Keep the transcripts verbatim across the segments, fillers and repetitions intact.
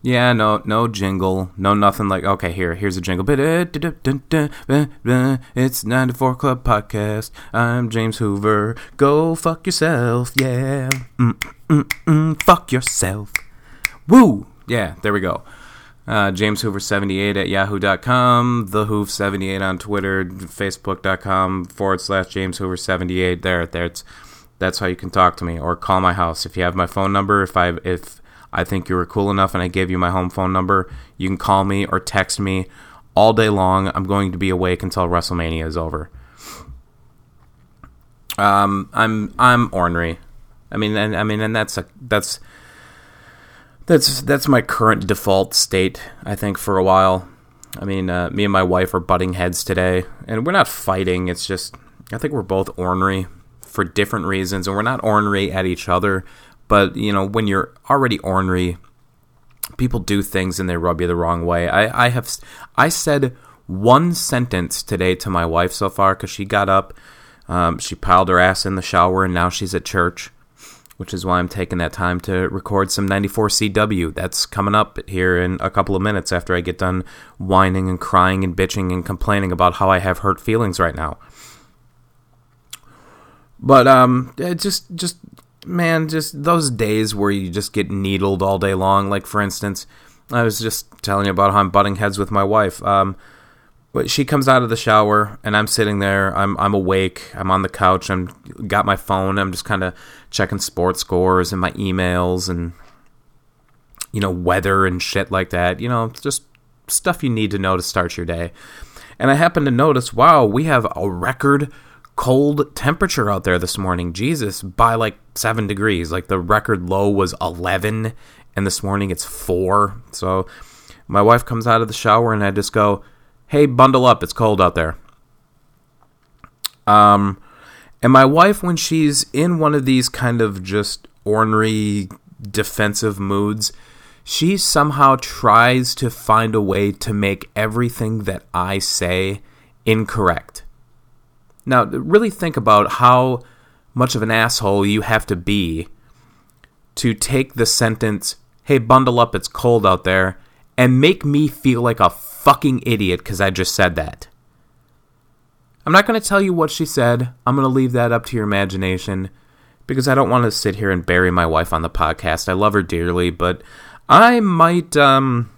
Yeah, no, no jingle, no nothing like, okay, here, here's a jingle. It's ninety-four Club Podcast. I'm James Hoover. Go fuck yourself, yeah. Mm, mm, mm, fuck yourself. Woo! Yeah, there we go. Uh, James Hoover seventy-eight at yahoo dot com, the Hoof seventy-eight on Twitter, facebook dot com forward slash James Hoover seventy-eight. There, there. It's that's how you can talk to me, or call my house if you have my phone number. If I if I think you were cool enough and I gave you my home phone number, you can call me or text me all day long. I'm going to be awake until WrestleMania is over. Um, I'm I'm ornery. I mean, and I mean, and that's a that's that's that's my current default state, I think, for a while. I mean, uh, me and my wife are butting heads today, and we're not fighting. It's just I think we're both ornery for different reasons, and we're not ornery at each other. But, you know, when you're already ornery, people do things and they rub you the wrong way. I, I have I said one sentence today to my wife so far, because she got up, um, she piled her ass in the shower, and now she's at church, which is why I'm taking that time to record some ninety-four C W. That's coming up here in a couple of minutes after I get done whining and crying and bitching and complaining about how I have hurt feelings right now. But um, it just just... Man, just those days where you just get needled all day long. Like, for instance, I was just telling you about how I'm butting heads with my wife. Um, but she comes out of the shower, and I'm sitting there. I'm I'm awake. I'm on the couch. I'm got my phone. I'm just kind of checking sports scores and my emails and, you know, weather and shit like that. You know, just stuff you need to know to start your day. And I happen to notice, wow, we have a record cold temperature out there this morning. Jesus, by like seven degrees. Like, the record low was eleven, and this morning it's four. So my wife comes out of the shower, and I just go, "Hey, bundle up. It's cold out there." Um, and my wife, when she's in one of these kind of just ornery, defensive moods, she somehow tries to find a way to make everything that I say incorrect. Now, really think about how much of an asshole you have to be to take the sentence, "Hey, bundle up, it's cold out there," and make me feel like a fucking idiot because I just said that. I'm not going to tell you what she said. I'm going to leave that up to your imagination, because I don't want to sit here and bury my wife on the podcast. I love her dearly, but I might, um,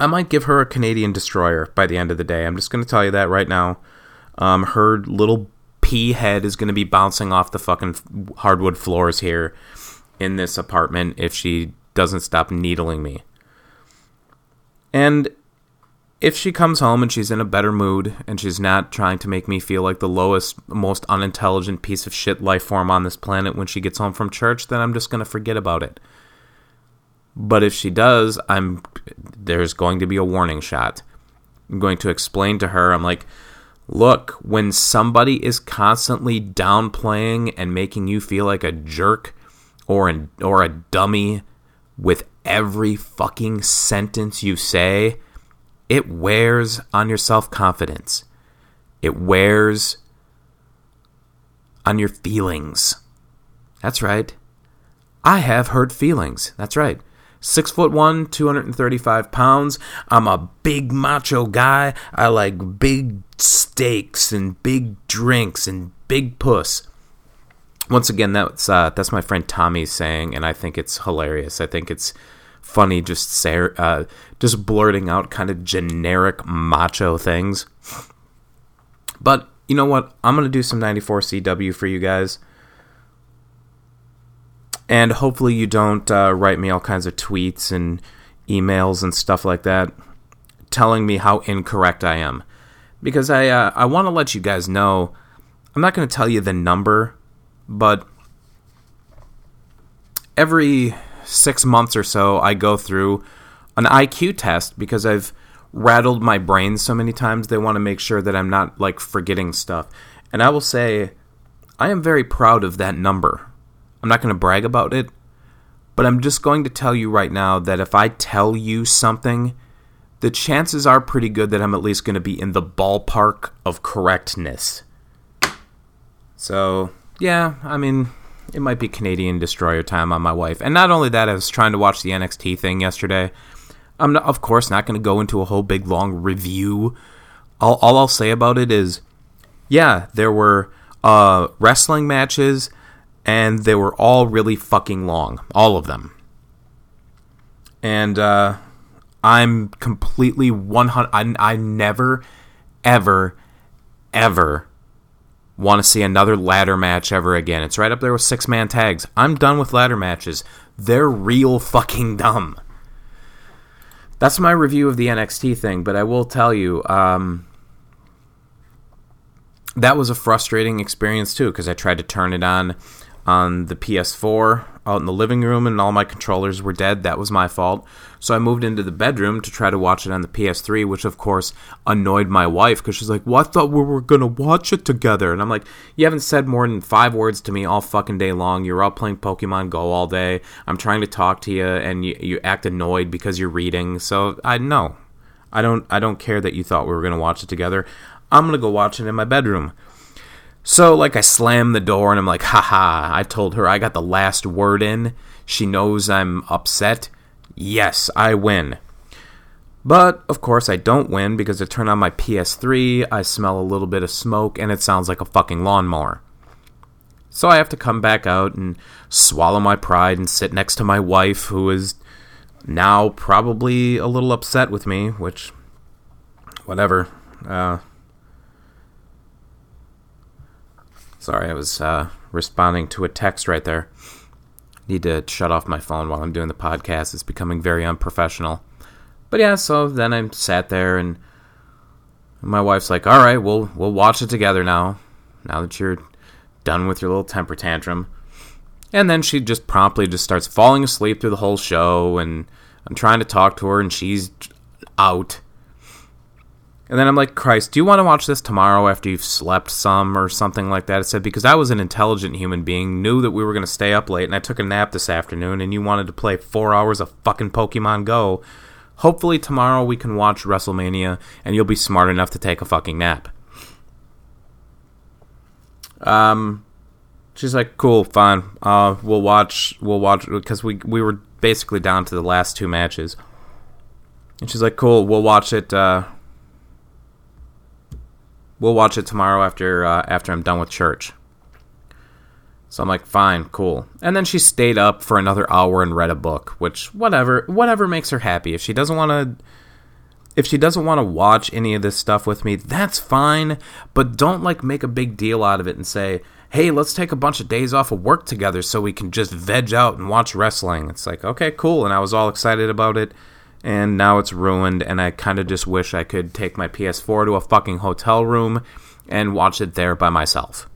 I might give her a Canadian destroyer by the end of the day. I'm just going to tell you that right now. Um, her little pea head is going to be bouncing off the fucking hardwood floors here in this apartment if she doesn't stop needling me. And if she comes home and she's in a better mood and she's not trying to make me feel like the lowest, most unintelligent piece of shit life form on this planet when she gets home from church, then I'm just going to forget about it. But if she does, I'm there's going to be a warning shot. I'm going to explain to her, I'm like, look, when somebody is constantly downplaying and making you feel like a jerk or an, or a dummy with every fucking sentence you say, it wears on your self-confidence. It wears on your feelings. That's right. I have hurt feelings. That's right. Six foot one, two hundred thirty-five pounds. I'm a big macho guy. I like big steaks and big drinks and big puss. Once again, that's uh, that's my friend Tommy saying, and I think it's hilarious. I think it's funny just say, uh, just blurting out kind of generic macho things. But you know what? I'm going to do some ninety-four C W for you guys. And hopefully you don't uh, write me all kinds of tweets and emails and stuff like that telling me how incorrect I am. Because I uh, I want to let you guys know, I'm not going to tell you the number, but every six months or so I go through an I Q test because I've rattled my brain so many times they want to make sure that I'm not like forgetting stuff. And I will say I am very proud of that number. I'm not going to brag about it, but I'm just going to tell you right now that if I tell you something, the chances are pretty good that I'm at least going to be in the ballpark of correctness. So, yeah, I mean, It might be Canadian Destroyer time on my wife. And not only that, I was trying to watch the N X T thing yesterday. I'm, not, of course, not going to go into a whole big, long review. All, all I'll say about it is, yeah, there were uh, wrestling matches, and they were all really fucking long. All of them. And uh, I'm completely one hundred... I, I never, ever, ever... want to see another ladder match ever again. It's right up there with six-man tags. I'm done with ladder matches. They're real fucking dumb. That's my review of the N X T thing, but I will tell you, um, that was a frustrating experience too, because I tried to turn it on on the P S four out in the living room, and all my controllers were dead. That was my fault. So I moved into the bedroom to try to watch it on the P S three, which, of course, annoyed my wife because she's like, well, I thought we were going to watch it together. And I'm like, you haven't said more than five words to me all fucking day long. You're all playing Pokemon Go all day. I'm trying to talk to you, and you, you act annoyed because you're reading. So I know. I don't, I don't care that you thought we were going to watch it together. I'm going to go watch it in my bedroom. So, like, I slam the door, and I'm like, haha, I told her I got the last word in. She knows I'm upset. Yes, I win. But, of course, I don't win because I turn on my P S three, I smell a little bit of smoke, and it sounds like a fucking lawnmower. So I have to come back out and swallow my pride and sit next to my wife, who is now probably a little upset with me, which, whatever, uh... Sorry, I was uh, responding to a text right there. Need to shut off my phone while I'm doing the podcast. It's becoming very unprofessional. But yeah, so then I sat there, and my wife's like, all right, we'll, we'll watch it together now, now that you're done with your little temper tantrum. And then she just promptly just starts falling asleep through the whole show, and I'm trying to talk to her, and she's out. And then I'm like, Christ, do you want to watch this tomorrow after you've slept some or something like that? I said, because I was an intelligent human being, knew that we were going to stay up late, and I took a nap this afternoon, and you wanted to play four hours of fucking Pokemon Go. Hopefully tomorrow we can watch WrestleMania, and you'll be smart enough to take a fucking nap. Um, she's like, cool, fine. Uh, we'll watch, we'll watch, because we, we were basically down to the last two matches. And she's like, cool, we'll watch it, uh... We'll watch it tomorrow after uh, after I'm done with church. So I'm like, fine, cool. And then she stayed up for another hour and read a book, which whatever whatever makes her happy. If she doesn't want to, if she doesn't want to watch any of this stuff with me, that's fine. But don't like make a big deal out of it and say, hey, let's take a bunch of days off of work together so we can just veg out and watch wrestling. It's like, okay, cool. And I was all excited about it. And now it's ruined, and I kind of just wish I could take my P S four to a fucking hotel room and watch it there by myself.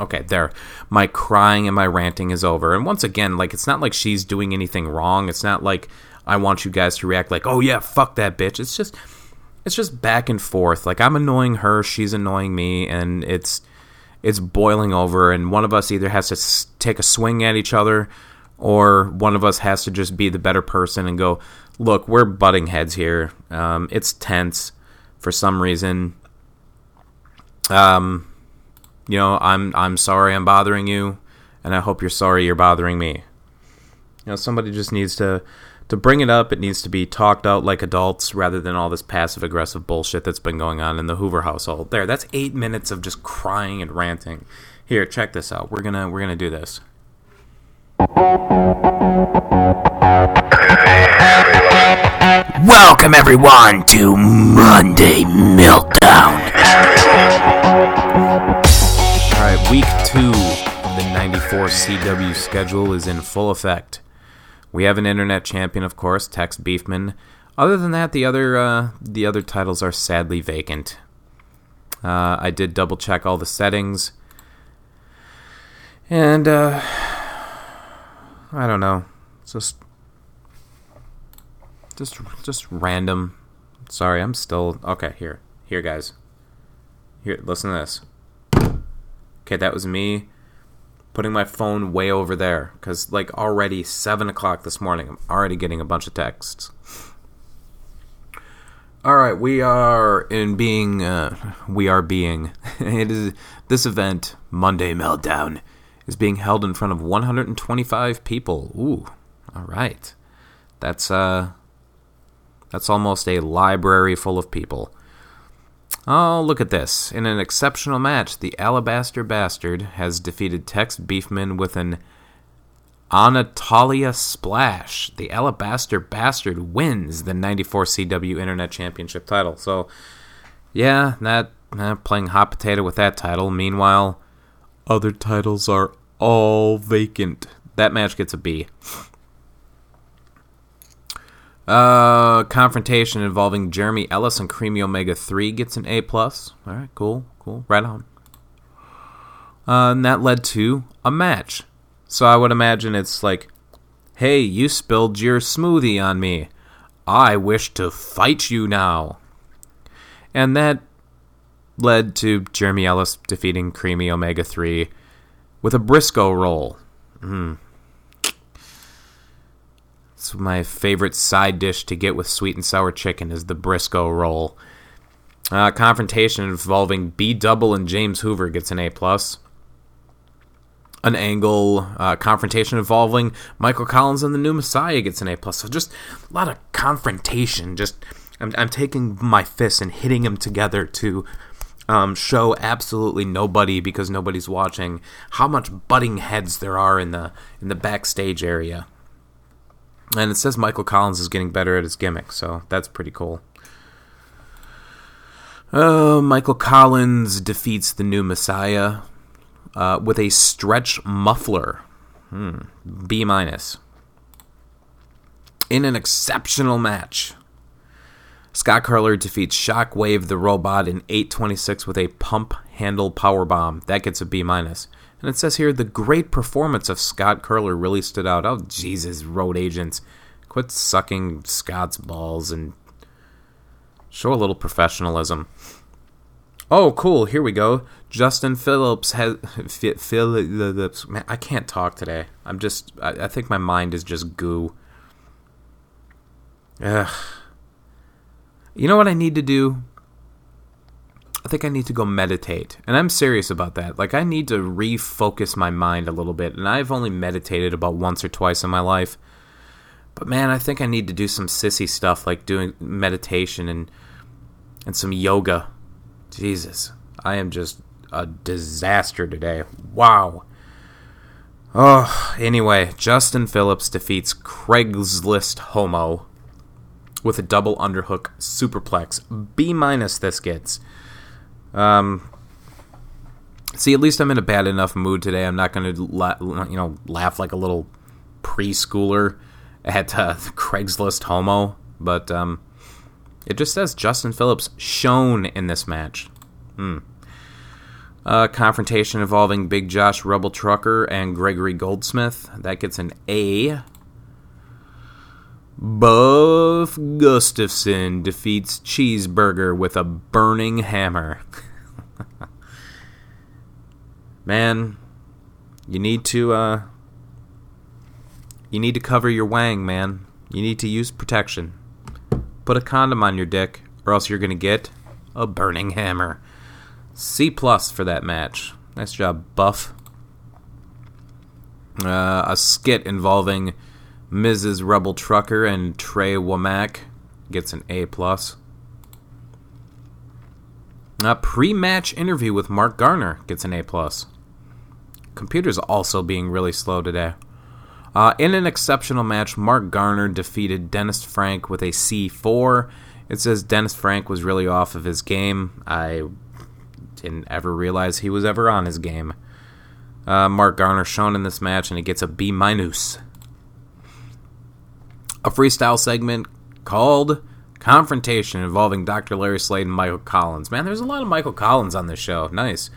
Okay, there. My crying and my ranting is over. And once again, like, it's not like she's doing anything wrong. It's not like I want you guys to react like, oh, yeah, fuck that bitch. It's just, it's just back and forth. Like, I'm annoying her, she's annoying me, and it's, it's boiling over. And one of us either has to s- take a swing at each other, or one of us has to just be the better person and go, look, we're butting heads here. Um, it's tense for some reason. Um, you know, I'm I'm sorry I'm bothering you, and I hope you're sorry you're bothering me. You know, somebody just needs to, to bring it up. It needs to be talked out like adults rather than all this passive-aggressive bullshit that's been going on in the Hoover household. There, that's eight minutes of just crying and ranting. Here, check this out. We're gonna we're gonna do this. Welcome everyone to Monday Meltdown. Alright, week two of the ninety-four C W schedule is in full effect. We have an internet champion, of course, Tex Beefman. Other than that, the other uh, the other titles are sadly vacant. Uh, I did double check all the settings. And uh I don't know. It's just, just, just random. Sorry, I'm still okay. Here, here, guys. Here, listen to this. Okay, that was me putting my phone way over there because, like, already seven o'clock this morning. I'm already getting a bunch of texts. All right, we are in being. Uh, we are being. It is this event, Monday Meltdown, is being held in front of one hundred twenty-five people. Ooh, all right. That's uh, that's almost a library full of people. Oh, look at this. In an exceptional match, the Alabaster Bastard has defeated Tex Beefman with an Anatolia Splash. The Alabaster Bastard wins the ninety-four C W Internet Championship title. So, yeah, that eh, playing hot potato with that title. Meanwhile, other titles are all vacant. That match gets a B. Uh, confrontation involving Jeremy Ellis and Creamy Omega three gets an A plus. All right, cool, cool. Right on. Uh, and that led to a match. So I would imagine it's like, hey, you spilled your smoothie on me. I wish to fight you now. And that led to Jeremy Ellis defeating Creamy Omega three with a Briscoe roll. Hmm. It's my favorite side dish to get with sweet and sour chicken is the Briscoe roll. Uh, confrontation involving B Double and James Hoover gets an A plus. An angle uh, confrontation involving Michael Collins and the New Messiah gets an A plus. So just a lot of confrontation. Just I'm, I'm taking my fists and hitting them together to um, show absolutely nobody, because nobody's watching, how much butting heads there are in the in the backstage area. And it says Michael Collins is getting better at his gimmick, so that's pretty cool. Uh, Michael Collins defeats the New Messiah uh, with a stretch muffler. Hmm. B minus. In an exceptional match, Scott Curler defeats Shockwave the robot in eight twenty-six with a pump handle power bomb. That gets a B minus. And it says here, the great performance of Scott Curler really stood out. Oh, Jesus, road agents. Quit sucking Scott's balls and show a little professionalism. Oh, cool. Here we go. Justin Phillips has... Phillips. Man, I can't talk today. I'm just... I, I think my mind is just goo. Ugh. You know what I need to do? I think I need to go meditate, and I'm serious about that. Like, I need to refocus my mind a little bit, and I've only meditated about once or twice in my life. But man, I think I need to do some sissy stuff, like doing meditation and and some yoga. Jesus, I am just a disaster today. Wow. Oh, anyway, Justin Phillips defeats Craigslist Homo with a double underhook superplex. B minus this gets. Um, see, at least I'm in a bad enough mood today. I'm not going to, la- you know, laugh like a little preschooler at uh, Craigslist homo. But um, it just says Justin Phillips shone in this match. Hmm. Uh, confrontation involving Big Josh, Rebel Trucker, and Gregory Goldsmith. That gets an A. Buff Gustafson defeats Cheeseburger with a burning hammer. Man, you need to uh, you need to cover your wang, man. You need to use protection. Put a condom on your dick, or else you're gonna get a burning hammer. C plus for that match. Nice job, Buff. Uh, a skit involving Missus Rebel Trucker and Trey Womack gets an A plus. A pre-match interview with Mark Garner gets an A plus. Computer's also being really slow today. Uh, in an exceptional match, Mark Garner defeated Dennis Frank with a C four. It says Dennis Frank was really off of his game. I didn't ever realize he was ever on his game. Uh, Mark Garner shown in this match, and it gets a B minus. A freestyle segment called Confrontation involving Doctor Larry Slade and Michael Collins. Man, there's a lot of Michael Collins on this show. Nice.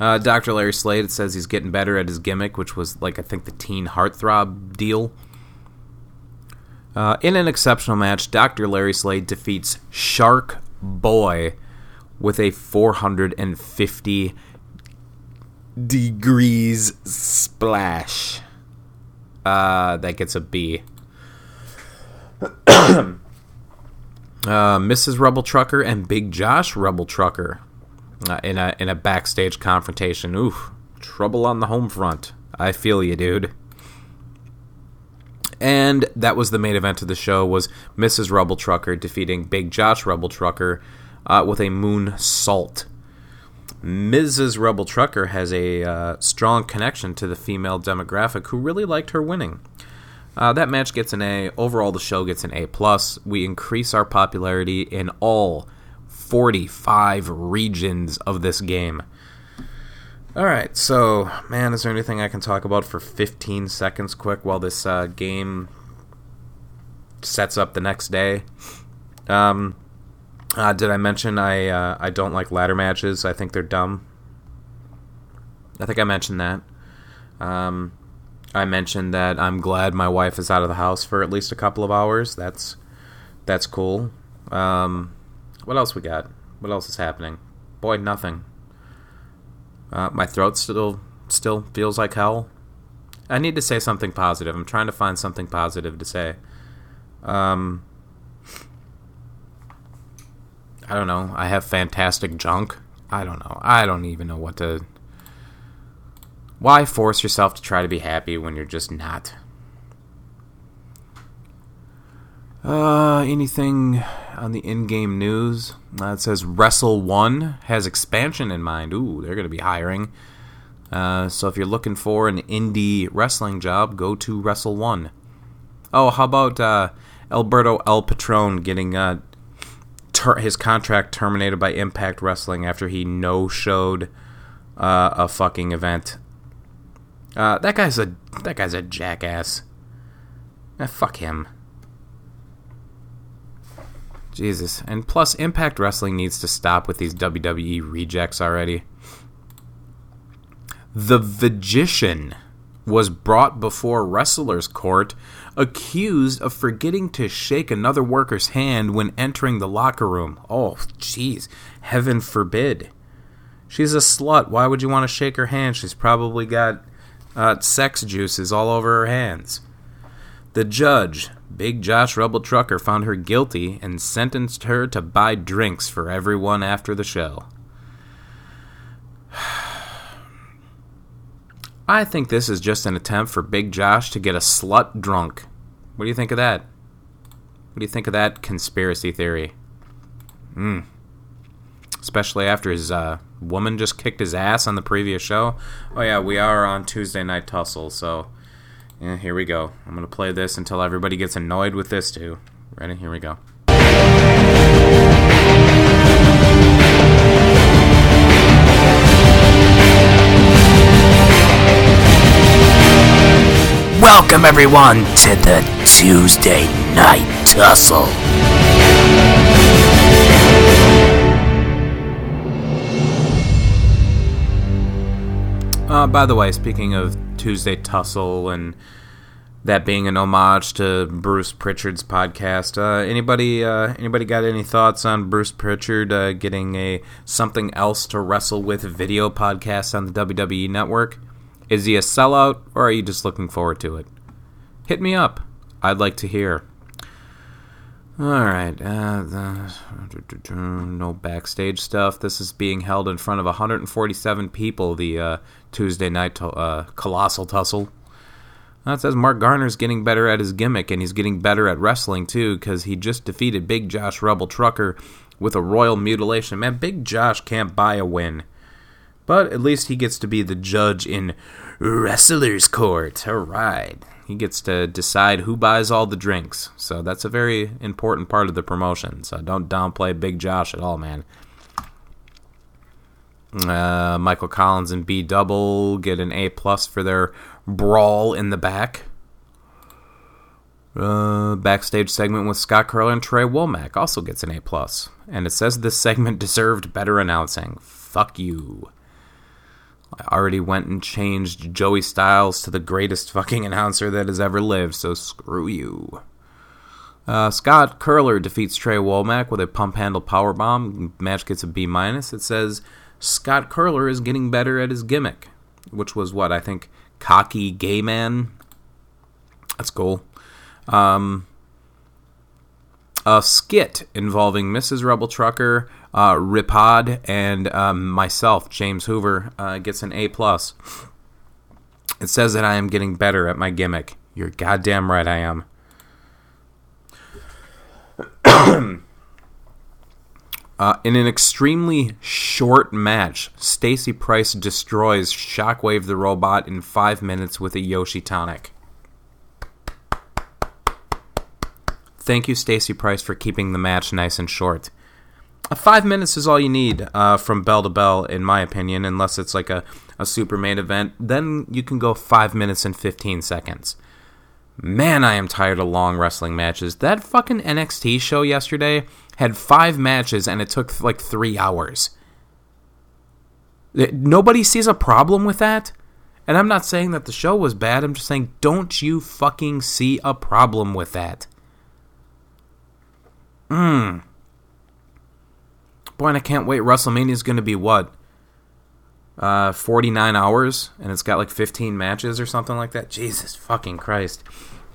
Uh, Doctor Larry Slade, it says he's getting better at his gimmick, which was, like, I think the teen heartthrob deal. Uh, in an exceptional match, Doctor Larry Slade defeats Shark Boy with a four hundred fifty degrees splash. Uh, that gets a B. uh, Missus Rebel Trucker and Big Josh Rebel Trucker uh, in a in a backstage confrontation. Oof, trouble on the home front. I feel you, dude. And that was the main event of the show, was Missus Rebel Trucker defeating Big Josh Rebel Trucker uh, with a moon salt. Missus Rebel Trucker has a uh, strong connection to the female demographic who really liked her winning. Uh, that match gets an A. Overall, the show gets an A+. We increase our popularity in all forty-five regions of this game. All right, so, man, is there anything I can talk about for fifteen seconds quick while this uh, game sets up the next day? Um, uh, did I mention I uh, I don't like ladder matches? I think they're dumb. I think I mentioned that. Um, I mentioned that I'm glad my wife is out of the house for at least a couple of hours. That's that's cool. Um, what else we got? What else is happening? Boy, nothing. Uh, my throat still still feels like hell. I need to say something positive. I'm trying to find something positive to say. Um, I don't know. I have fantastic junk. I don't know. I don't even know what to... Why force yourself to try to be happy when you're just not? Uh, anything on the in-game news? Uh, it says Wrestle one has expansion in mind. Ooh, they're going to be hiring. Uh, so if you're looking for an indie wrestling job, go to Wrestle one. Oh, how about uh, Alberto El Patron getting uh, ter- his contract terminated by Impact Wrestling after he no-showed uh, a fucking event? Uh, that guy's a that guy's a jackass. Eh, fuck him. Jesus. And plus, Impact Wrestling needs to stop with these W W E rejects already. The Vagician was brought before Wrestler's Court, accused of forgetting to shake another worker's hand when entering the locker room. Oh, jeez. Heaven forbid. She's a slut. Why would you want to shake her hand? She's probably got uh, sex juices all over her hands. The judge, Big Josh Rebel Trucker, found her guilty and sentenced her to buy drinks for everyone after the show. I think this is just an attempt for Big Josh to get a slut drunk. What do you think of that? What do you think of that conspiracy theory? Mm. Especially after his uh, woman just kicked his ass on the previous show. Oh yeah, we are on Tuesday Night Tussle, so... Yeah, here we go. I'm going to play this until everybody gets annoyed with this, too. Ready? Here we go. Welcome, everyone, to the Tuesday Night Tussle. Uh, by the way, speaking of Tuesday Tussle and that being an homage to Bruce Pritchard's podcast. Uh, anybody uh, anybody got any thoughts on Bruce Pritchard uh, getting a Something Else to Wrestle With video podcast on the W W E Network? Is he a sellout, or are you just looking forward to it? Hit me up. I'd like to hear. All right. Uh, the, no backstage stuff. This is being held in front of one hundred forty-seven people, the uh, Tuesday night to- uh, Colossal Tussle. That uh, says Mark Garner's getting better at his gimmick, and he's getting better at wrestling, too, because he just defeated Big Josh Rebel Trucker with a royal mutilation. Man, Big Josh can't buy a win. But at least he gets to be the judge in Wrestler's Court. All right. He gets to decide who buys all the drinks. So that's a very important part of the promotion. So don't downplay Big Josh at all, man. Uh, Michael Collins and B Double get an A+ for their brawl in the back. Uh, backstage segment with Scott Curler and Trey Womack also gets an A+. And it says this segment deserved better announcing. Fuck you. I already went and changed Joey Styles to the greatest fucking announcer that has ever lived, so screw you. Uh, Scott Curler defeats Trey Womack with a pump handle power bomb. Match gets a B-. It says, Scott Curler is getting better at his gimmick, which was what, I think, cocky gay man? That's cool. Um, a skit involving Missus Rebel Trucker, Uh, Ripod and um, myself, James Hoover, uh, gets an A+. It says that I am getting better at my gimmick. You're goddamn right I am. Uh, in an extremely short match, Stacy Price destroys Shockwave the robot in five minutes with a Yoshi tonic. Thank you, Stacy Price, for keeping the match nice and short. Uh, five minutes is all you need uh, from bell to bell, in my opinion, unless it's like a, a super main event. Then you can go five minutes and fifteen seconds. Man, I am tired of long wrestling matches. That fucking N X T show yesterday had five matches, and it took, like, three hours. Nobody sees a problem with that? And I'm not saying that the show was bad. I'm just saying, don't you fucking see a problem with that? Mmm. Boy, and I can't wait. WrestleMania is going to be, what, Uh, forty-nine hours, and it's got like fifteen matches or something like that. Jesus fucking Christ.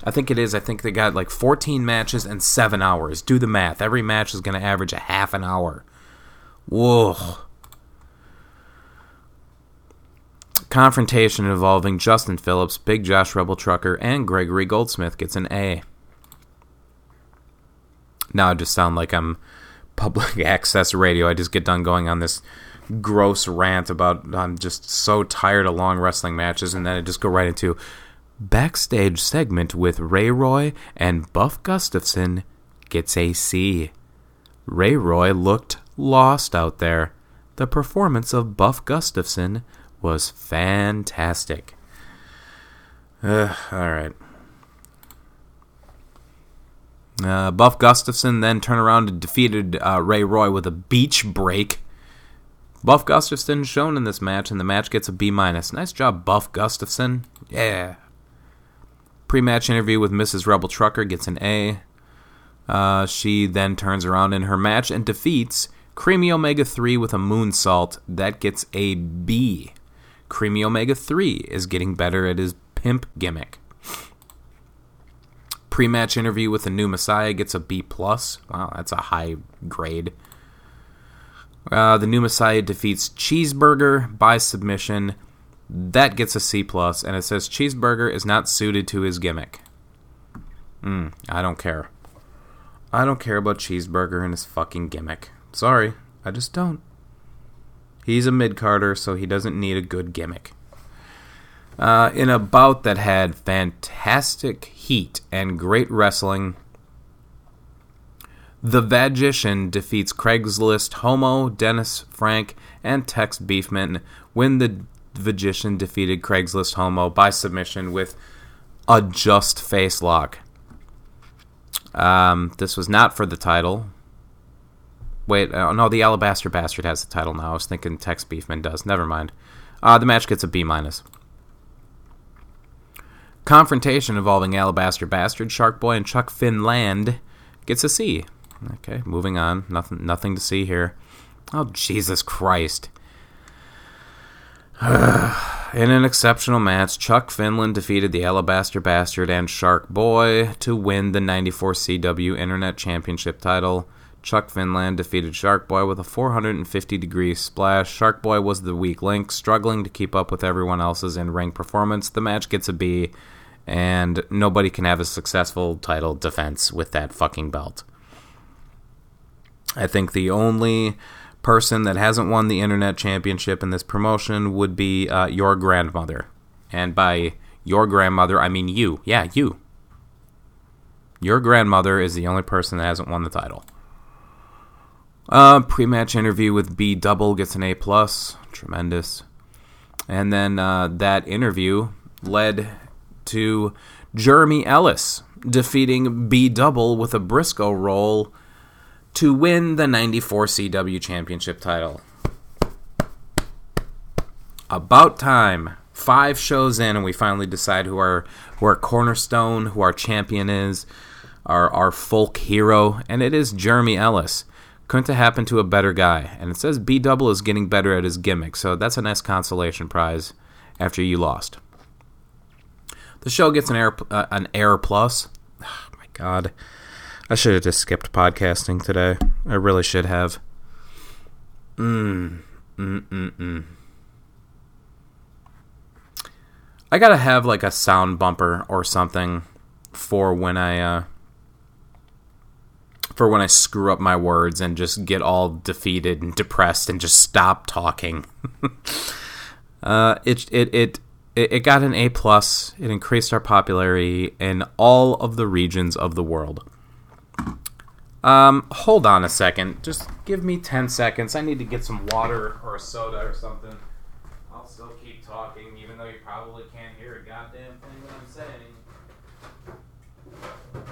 I think it is. I think they got like fourteen matches and seven hours. Do the math. Every match is going to average a half an hour. Whoa. Confrontation involving Justin Phillips, Big Josh Rebel Trucker, and Gregory Goldsmith gets an A. Now I just sound like I'm public access radio. I just get done going on this gross rant about I'm just so tired of long wrestling matches, and then I just go right into backstage segment with Ray Roy, and Buff Gustafson gets a C. Ray Roy looked lost out there. The performance of Buff Gustafson was fantastic. Uh, alright. Uh, Buff Gustafson then turned around and defeated uh, Ray Roy with a beach break. Buff Gustafson shown in this match, and the match gets a B minus. Nice job, Buff Gustafson. Yeah. Pre-match interview with Missus Rebel Trucker gets an A. Uh, she then turns around in her match and defeats Creamy Omega three with a moonsault. That gets a B. Creamy Omega three is getting better at his pimp gimmick. Pre-match interview with the New Messiah gets a B plus. Wow, that's a high grade. Uh, the New Messiah defeats Cheeseburger by submission. That gets a C plus, and it says Cheeseburger is not suited to his gimmick. Mm, I don't care. I don't care about Cheeseburger and his fucking gimmick. Sorry, I just don't. He's a mid-carder, so he doesn't need a good gimmick. Uh, in a bout that had fantastic heat and great wrestling, The Vagician defeats Craigslist Homo, Dennis Frank, and Tex Beefman when The Vagician defeated Craigslist Homo by submission with a just face lock. Um, this was not for the title. Wait, oh, no, the Alabaster Bastard has the title now. I was thinking Tex Beefman does. Never mind. Uh, the match gets a B minus. Confrontation involving Alabaster Bastard, Shark Boy, and Chuck Finland gets a C. Okay, moving on. Nothing nothing to see here. Oh, Jesus Christ. In an exceptional match, Chuck Finland defeated the Alabaster Bastard and Shark Boy to win the ninety-four C W Internet Championship title. Chuck Finland defeated Shark Boy with a four hundred fifty degree splash. Shark Boy was the weak link, struggling to keep up with everyone else's in-ring performance. The match gets a B, and nobody can have a successful title defense with that fucking belt. I think the only person that hasn't won the Internet Championship in this promotion would be uh, your grandmother. And by your grandmother, I mean you. Yeah, you. Your grandmother is the only person that hasn't won the title. Uh, pre-match interview with B Double gets an A plus. Tremendous. And then uh, that interview led to Jeremy Ellis defeating B Double with a Briscoe roll to win the ninety-four C W Championship title. About time. Five shows in, and we finally decide who our, who our cornerstone, who our champion is, our, our folk hero, and it is Jeremy Ellis. Couldn't have happened to a better guy. And it says B Double is getting better at his gimmick, so that's a nice consolation prize after you lost. The show gets an air, uh, an air plus. Oh, my God. I should have just skipped podcasting today. I really should have. Mmm. Mm-mm-mm. I gotta have like a sound bumper or something for when I uh, for when I screw up my words and just get all defeated and depressed and just stop talking. uh, it it it it got an A plus. It increased our popularity in all of the regions of the world. Um, hold on a second. Just give me ten seconds. I need to get some water or a soda or something. I'll still keep talking, even though you probably can't hear a goddamn thing that I'm saying.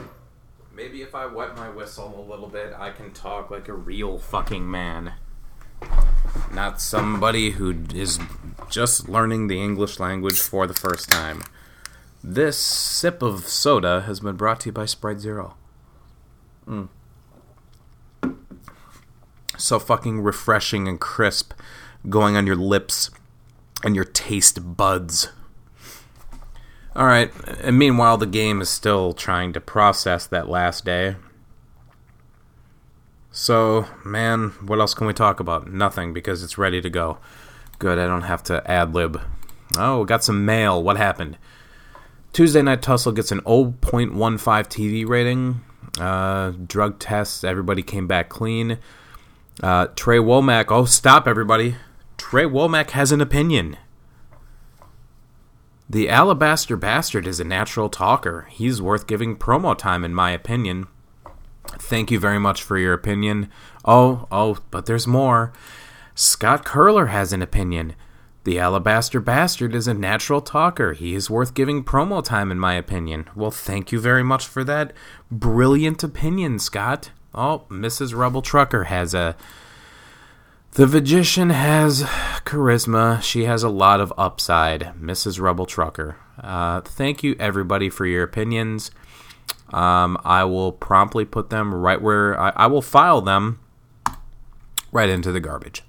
Maybe if I wet my whistle a little bit, I can talk like a real fucking man. Not somebody who is just learning the English language for the first time. This sip of soda has been brought to you by Sprite Zero. Mm. So fucking refreshing and crisp, going on your lips and your taste buds. All right, and meanwhile the game is still trying to process that last day. So, man, what else can we talk about? Nothing, because it's ready to go. Good, I don't have to ad-lib. Oh, got some mail. What happened? Tuesday Night Tussle gets an zero point one five T V rating. Uh, drug tests, everybody came back clean. Uh, Trey Womack, oh, stop, everybody. Trey Womack has an opinion. The Alabaster Bastard is a natural talker. He's worth giving promo time, in my opinion. Thank you very much for your opinion. Oh, oh, but there's more. Scott Curler has an opinion. The Alabaster Bastard is a natural talker. He is worth giving promo time, in my opinion. Well, thank you very much for that brilliant opinion, Scott. Oh, Missus Rebel Trucker has a... The Vagician has charisma. She has a lot of upside. Missus Rebel Trucker. Uh, thank you, everybody, for your opinions. Um, I will promptly put them right where... I, I will file them right into the garbage.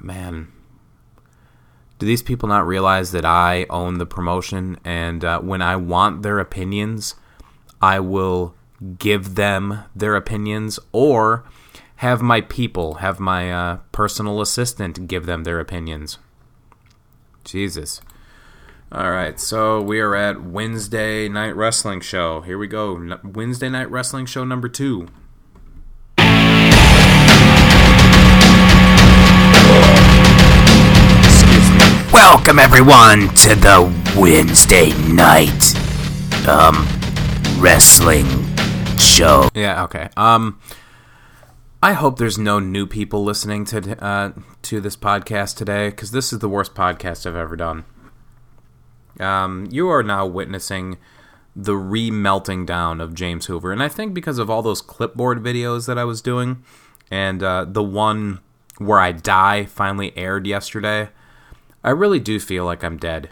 Man, do these people not realize that I own the promotion, and uh, when I want their opinions, I will give them their opinions, or have my people, have my uh, personal assistant give them their opinions. Jesus. All right, so we are at Wednesday Night Wrestling Show. Here we go, Wednesday Night Wrestling Show number two. Welcome, everyone, to the Wednesday night, um, wrestling show. Yeah, okay. Um, I hope there's no new people listening to, uh, to this podcast today, because this is the worst podcast I've ever done. Um, you are now witnessing the re-melting down of James Hoover, and I think because of all those clipboard videos that I was doing, and, uh, the one where I die finally aired yesterday... I really do feel like I'm dead.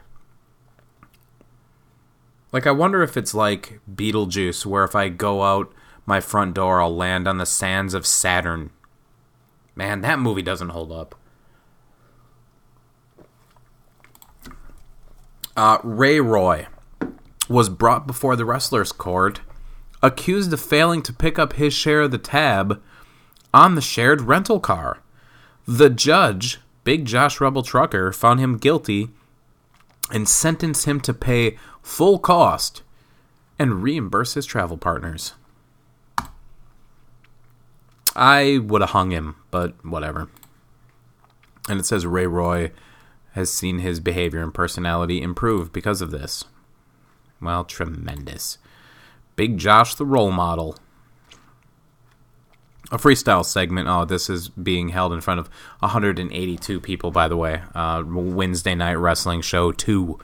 Like, I wonder if it's like Beetlejuice, where if I go out my front door, I'll land on the sands of Saturn. Man, that movie doesn't hold up. Uh, Ray Roy was brought before the Wrestler's Court, accused of failing to pick up his share of the tab on the shared rental car. The judge... Big Josh Rebel Trucker found him guilty and sentenced him to pay full cost and reimburse his travel partners. I would have hung him, but whatever. And it says Ray Roy has seen his behavior and personality improve because of this. Well, tremendous. Big Josh, the role model. A freestyle segment. Oh, this is being held in front of one hundred eighty-two people, by the way. Uh, Wednesday Night Wrestling Show two.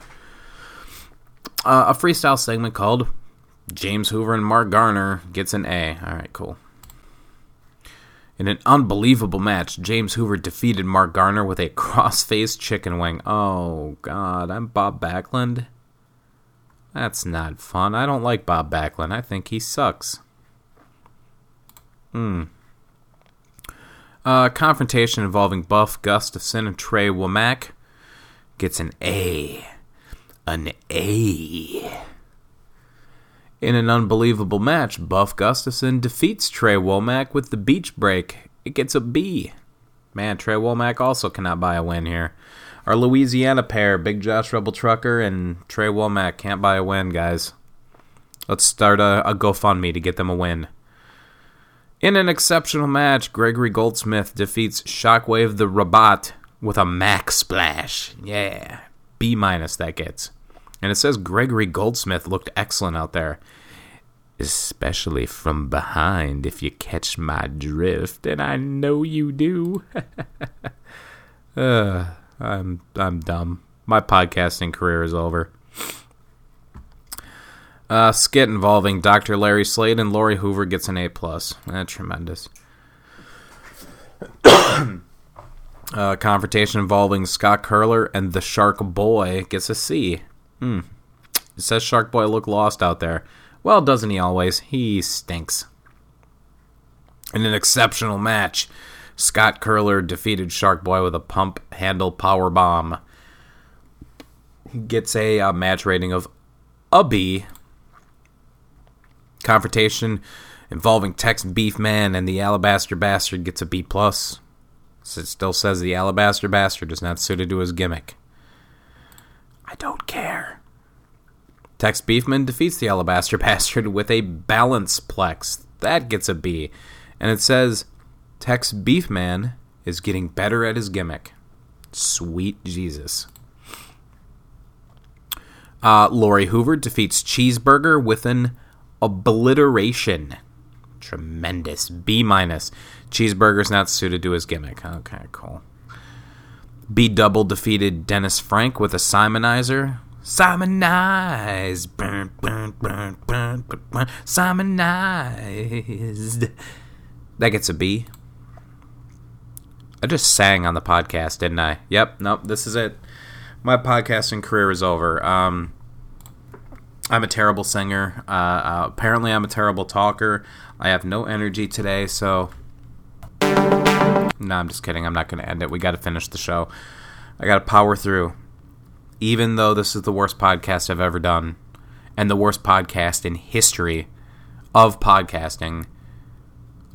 Uh, a freestyle segment called James Hoover and Mark Garner gets an A. All right, cool. In an unbelievable match, James Hoover defeated Mark Garner with a cross-faced chicken wing. Oh, God, I'm Bob Backlund? That's not fun. I don't like Bob Backlund. I think he sucks. Hmm. Uh, confrontation involving Buff Gustafson and Trey Womack gets an A. An A. In an unbelievable match, Buff Gustafson defeats Trey Womack with the beach break. It gets a B. Man, Trey Womack also cannot buy a win here. Our Louisiana pair, Big Josh, Rebel Trucker, and Trey Womack, can't buy a win, guys. Let's start a, a GoFundMe to get them a win. In an exceptional match, Gregory Goldsmith defeats Shockwave the Robot with a Mac Splash. Yeah, B minus that gets. And it says Gregory Goldsmith looked excellent out there. Especially from behind, if you catch my drift, and I know you do. uh, I'm I'm dumb. My podcasting career is over. Uh, skit involving Doctor Larry Slade and Lori Hoover gets an A plus. That's tremendous. uh, confrontation involving Scott Curler and the Shark Boy gets a C. Hmm. It says Shark Boy looked lost out there. Well, doesn't he always? He stinks. In an exceptional match, Scott Curler defeated Shark Boy with a pump handle power bomb. Gets a uh, match rating of a B. Confrontation involving Tex Beefman and the Alabaster Bastard gets a B plus. So it still says the Alabaster Bastard is not suited to his gimmick. I don't care. Tex Beefman defeats the Alabaster Bastard with a balance plex. That gets a B. And it says, Tex Beefman is getting better at his gimmick. Sweet Jesus. Uh, Lori Hoover defeats Cheeseburger with an obliteration. Tremendous. B minus. Cheeseburger's not suited to his gimmick. Okay, cool. B Double defeated Dennis Frank with a Simonizer. Simonized. Burn, burn, burn, burn, burn, burn. Simonized. That gets a B. I just sang on the podcast, didn't I? Yep, nope, this is it. My podcasting career is over. Um, I'm a terrible singer. Uh, uh, apparently I'm a terrible talker. I have no energy today, so... No, I'm just kidding. I'm not going to end it. We got to finish the show. I got to power through. Even though this is the worst podcast I've ever done, and the worst podcast in history of podcasting,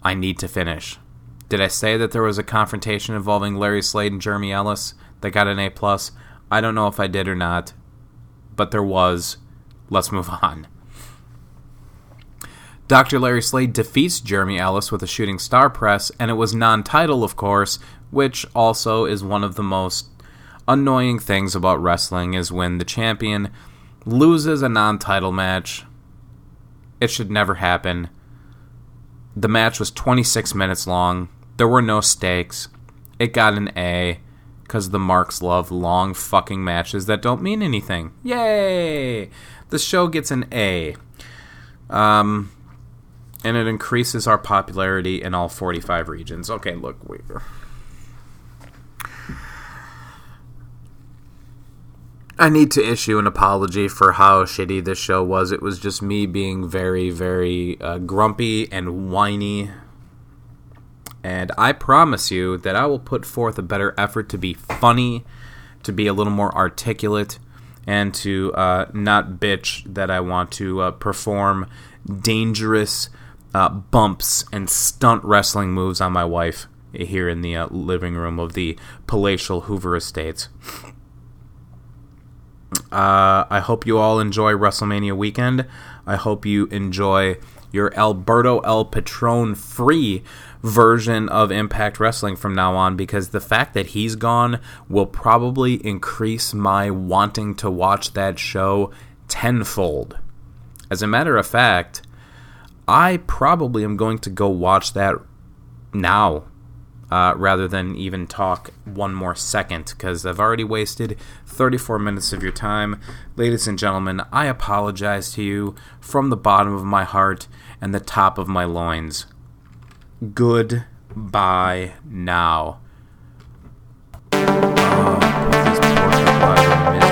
I need to finish. Did I say that there was a confrontation involving Larry Slade and Jeremy Ellis that got an A plus? I don't know if I did or not, but there was. Let's move on. Doctor Larry Slade defeats Jeremy Ellis with a shooting star press, and it was non-title, of course, which also is one of the most... annoying things about wrestling is when the champion loses a non-title match. It should never happen. The match was twenty-six minutes long. There were no stakes. It got an A because the marks love long fucking matches that don't mean anything. Yay! The show gets an A. Um, and it increases our popularity in all forty-five regions. Okay, look, we're... I need to issue an apology for how shitty this show was. It was just me being very, very uh, grumpy and whiny. And I promise you that I will put forth a better effort to be funny, to be a little more articulate, and to uh, not bitch that I want to uh, perform dangerous uh, bumps and stunt wrestling moves on my wife here in the uh, living room of the palatial Hoover Estates. Uh, I hope you all enjoy WrestleMania weekend. I hope you enjoy your Alberto El Patron free version of Impact Wrestling from now on, because the fact that he's gone will probably increase my wanting to watch that show tenfold. As a matter of fact, I probably am going to go watch that now. Uh, rather than even talk one more second, because I've already wasted thirty-four minutes of your time. Ladies and gentlemen, I apologize to you from the bottom of my heart and the top of my loins. Goodbye now. Oh,